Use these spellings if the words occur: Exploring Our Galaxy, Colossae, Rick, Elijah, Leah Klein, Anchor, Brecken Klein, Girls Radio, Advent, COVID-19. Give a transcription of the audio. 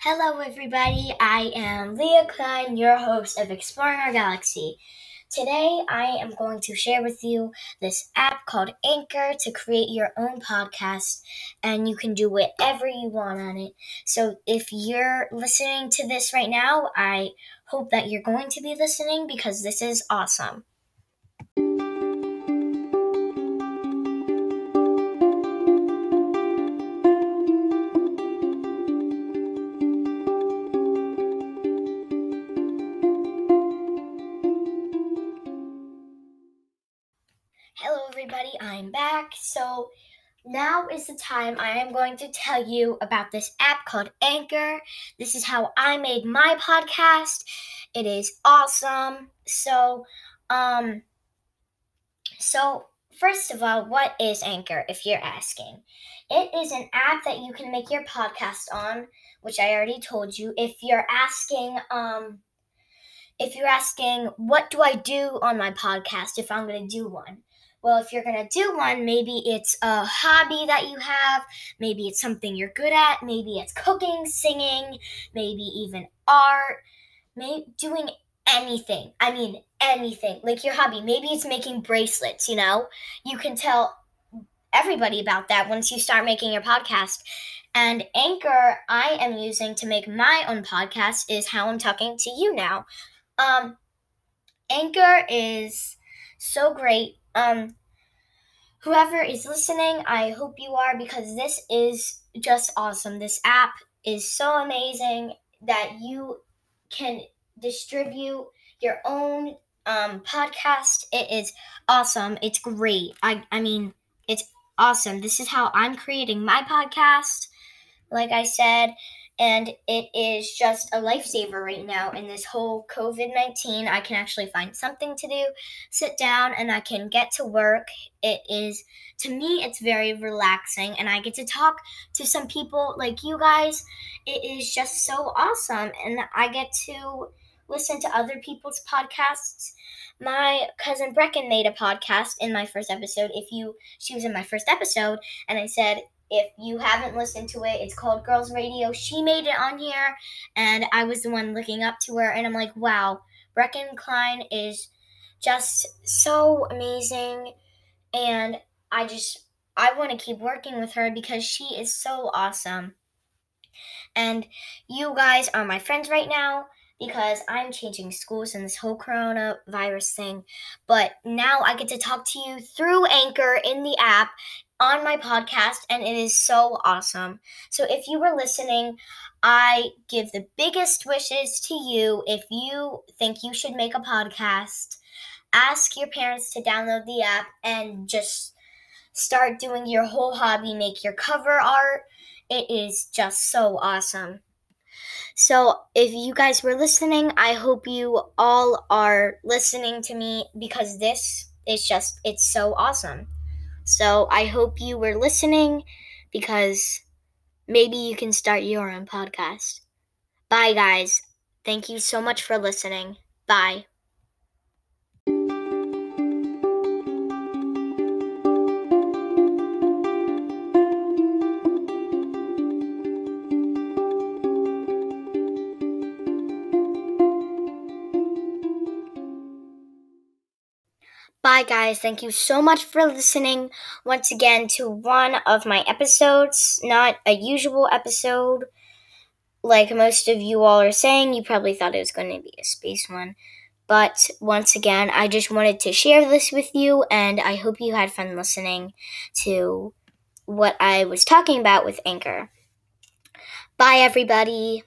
Hello everybody, I am Leah Klein, your host of Exploring Our Galaxy. Today I am going to share with you this app called Anchor to create your own podcast, and you can do whatever you want on it. So if you're listening to this right now, I hope that you're going to be listening because this is awesome. I'm back. So now is the time I am going to tell you about this app called Anchor. This is how I made my podcast. It is awesome. So first of all, what is Anchor, if you're asking? It is an app that you can make your podcast on, which I already told you. If you're asking, what do I do on my podcast if I'm going to do one? Well, if you're going to do one, maybe it's a hobby that you have, maybe it's something you're good at, maybe it's cooking, singing, maybe even art, maybe doing anything. I mean, anything, like your hobby. Maybe it's making bracelets, you know? You can tell everybody about that once you start making your podcast. And Anchor I am using to make my own podcast is how I'm talking to you now. Anchor is so great. Whoever is listening, I hope you are, because this is just awesome. This app is so amazing that you can distribute your own podcast. It is awesome. It's great. I mean, it's awesome. This is how I'm creating my podcast, like I said, and it is just a lifesaver right now in this whole COVID-19. I can actually find something to do, sit down, and I can get to work. It is, to me, it's very relaxing, and I get to talk to some people like you guys. It is just so awesome, and I get to listen to other people's podcasts. My cousin Brecken made a podcast in my first episode. She was in my first episode, and I said, if you haven't listened to it, it's called Girls Radio. She made it on here, and I was the one looking up to her, and I'm like, wow, Brecken Klein is just so amazing, and I want to keep working with her because she is so awesome. And you guys are my friends right now because I'm changing schools in this whole coronavirus thing, but now I get to talk to you through Anchor in the app on my podcast, and it is so awesome. So if you were listening, I give the biggest wishes to you. If you think you should make a podcast, ask your parents to download the app and just start doing your whole hobby, make your cover art. It is just so awesome. So if you guys were listening, I hope you all are listening to me because this is just, it's so awesome. So I hope you were listening because maybe you can start your own podcast. Bye, guys. Thank you so much for listening. Bye. Bye, guys. Thank you so much for listening once again to one of my episodes. Not a usual episode. Like most of you all are saying, you probably thought it was going to be a space one. But once again, I just wanted to share this with you, and I hope you had fun listening to what I was talking about with Anchor. Bye, everybody.